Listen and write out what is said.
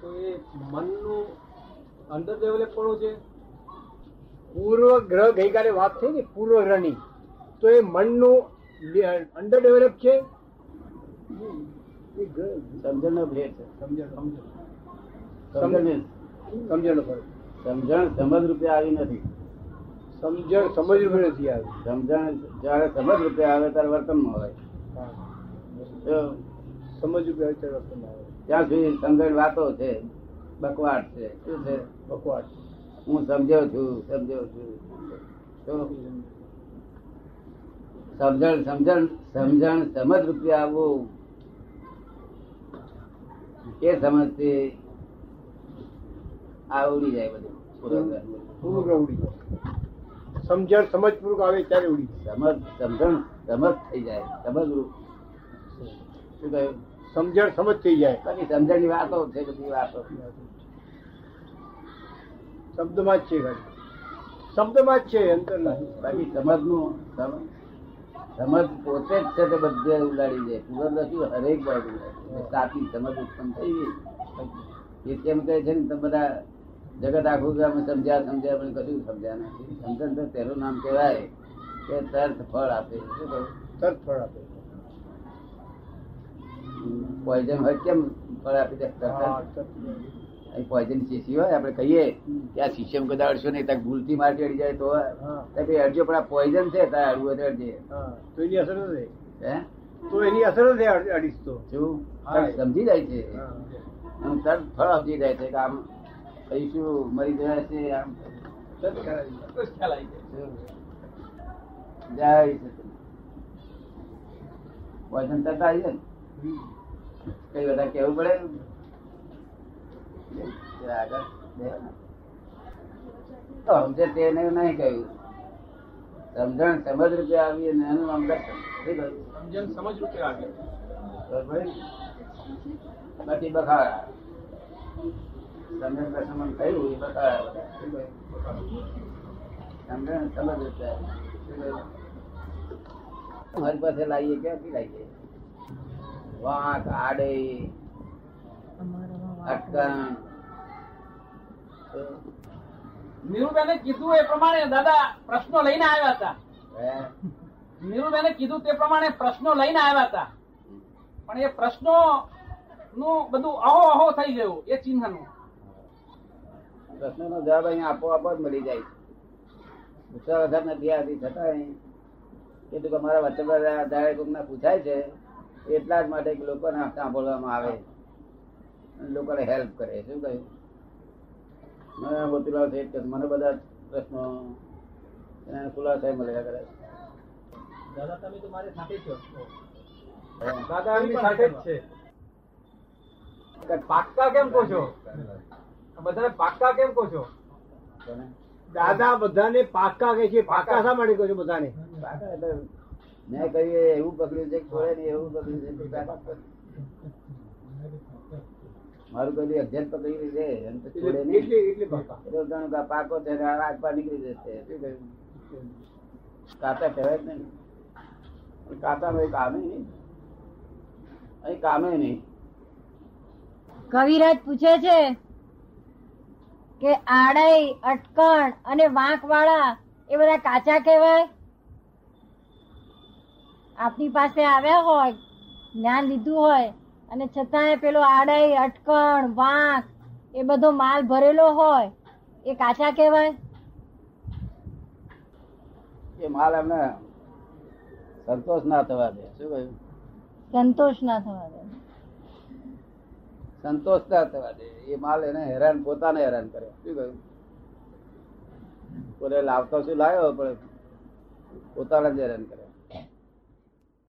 તો એ મનનું under develop પણ છે. પૂર્વગ્રહ ગઈકાલે વાત થઈ ને પૂર્વગ્રહની, તો એ મનનું અંડર ડેવલપ છે. સમજણનો ભેદ છે. સમજણ સમજ રૂપે આવી નથી. સમજણ સમજ રૂપે નથી આવી. સમજણ જયારે સમજ રૂપે આવે ત્યારે વર્તન માં હોય. સમજ રૂપે આવે ત્યારે વર્તન માં આવે. ત્યાં સુધી સમજણ વાતો છે, બકવાટ છે. શું છે? બકવાટ. હું સમજાવ છું, સમજાવ છું. સમજણ સમજણ સમજણ સમજ રૂપે આવવું એ સમજથી આવડી જાય બધું. સમજણ સમજ પૂર્વક આવે ત્યારે ઉડી સમજણ સમજ થઈ જાય. સમજરૂપ શું કહ્યું? સમજણ સમજ થઈ જાય. બાકી સમજણ ની વાતો છે, બધી વાતો શબ્દમાં જ છે, શબ્દમાં જ છે, અંતર નથી. બાકી સમજ નું સમજ પોતે જ છે તે બધે ઉડાડી જાય. પૂર્વ નથી, હરેક બાજુ સાચી સમજ ઉત્પન્ન થઈ ગઈ. એ કેમ કહે છે ને, બધા જગત આખું અમે સમજ્યા સમજ્યા પણ કશું સમજ્યા નથી. સમજણ તો તેનું નામ કહેવાય કે તરત ફળ આપે. શું કહ્યું? તરત ફળ આપે. પોઈઝન હોય કેમ ફળ આપી દે? પોઈઝન શીશી હોય, આપણે કહીએ કે આ શીશી માં કદાચ અડશો નહીં, ત્યાં ભૂલથી મારી અડી જાય તો અડજો, પણ આ પોઈઝન છે તારે અડવું હોય તો અડજે. તો એની અસર જ હે, તો એની અસર જ અડીશ. તો શું સમજી જાય છે, તરત ફળ આપી જાય છે કે આમ શું મરી ગયા છે. આમ પોઈઝન થતા આવી જાય ને, કઈ બધા કેવું પડે આગળ તો સમજે તેને નહીં કહ્યું. સમજણ સમજ રૂપે આવી અને એનું આમ સમજણ સમજ રૂપે આવી. બાકી બખાડા સમજણ થયું એ નીરુબેને કીધું એ પ્રમાણે દાદા પ્રશ્નો લઈને આવ્યા હતા. નીરુબેને કીધું તે પ્રમાણે પ્રશ્નો લઈને આવ્યા હતા, પણ એ પ્રશ્નો નું બધું અહો અહો થઈ ગયું. એ ચિહ્ન નું પ્રશ્ન નો જવાબ અહીંયા આપોઆપ જ મળી જાય છે. પૂછવા વગર નથી આવતી, છતાં કીધું કે અમારા વચન આધારે કોઈકને પૂછાય છે, એટલા જ માટે લોકોને સાંભળવામાં આવે, લોકોને હેલ્પ કરે. શું કહ્યું? મને મોતીલાલ શેઠ, મને બધા પ્રશ્નો એને ખુલાસા મળ્યા કરે. દાદા તમે તો મારી સાથે છો, દાદા એમની સાથે જ છે. પાક્કા કેમ કહો છો? બધાને પાક્કા કેમ કહો છો દાદા? બધાને પાક્કા કહે છે. પાક્કા શા માટે કહો છો બધાને? મેં કહ્યું એવું પકડ્યું છે, છોડે નહીં એવું પકડ્યું છે. મારું કહ્યું અગજત પકડી છે, પાકો છે, આખા નીકળી જશે. શું કહ્યું? કાતા કહેવાય જ નહીં. કાતામાં કામે નહીં, અહીં કામે નહીં. કવિરાજ પૂછે છે કે આડાઈ, અટકણ અને વાંક વાળા એ બધા કાચા કહેવાય? આપની પાસે આવ્યા હોય, જ્ઞાન લીધું હોય, અને છતાંય પેલો આડાઈ, અટકણ, વાંક એ બધો માલ ભરેલો હોય, એ કાચા કહેવાય? એ માલ એમને સંતોષ ના થવા દે. શું કહ્યું? સંતોષ ના થવા દે. સંતોષ ના થવા દે. એ માલ એને હેરાન, પોતાને હેરાન કરે. શું કહ્યું? પોતે લાવતો શું લાવ્યો, પણ પોતાને જ હેરાન કરે.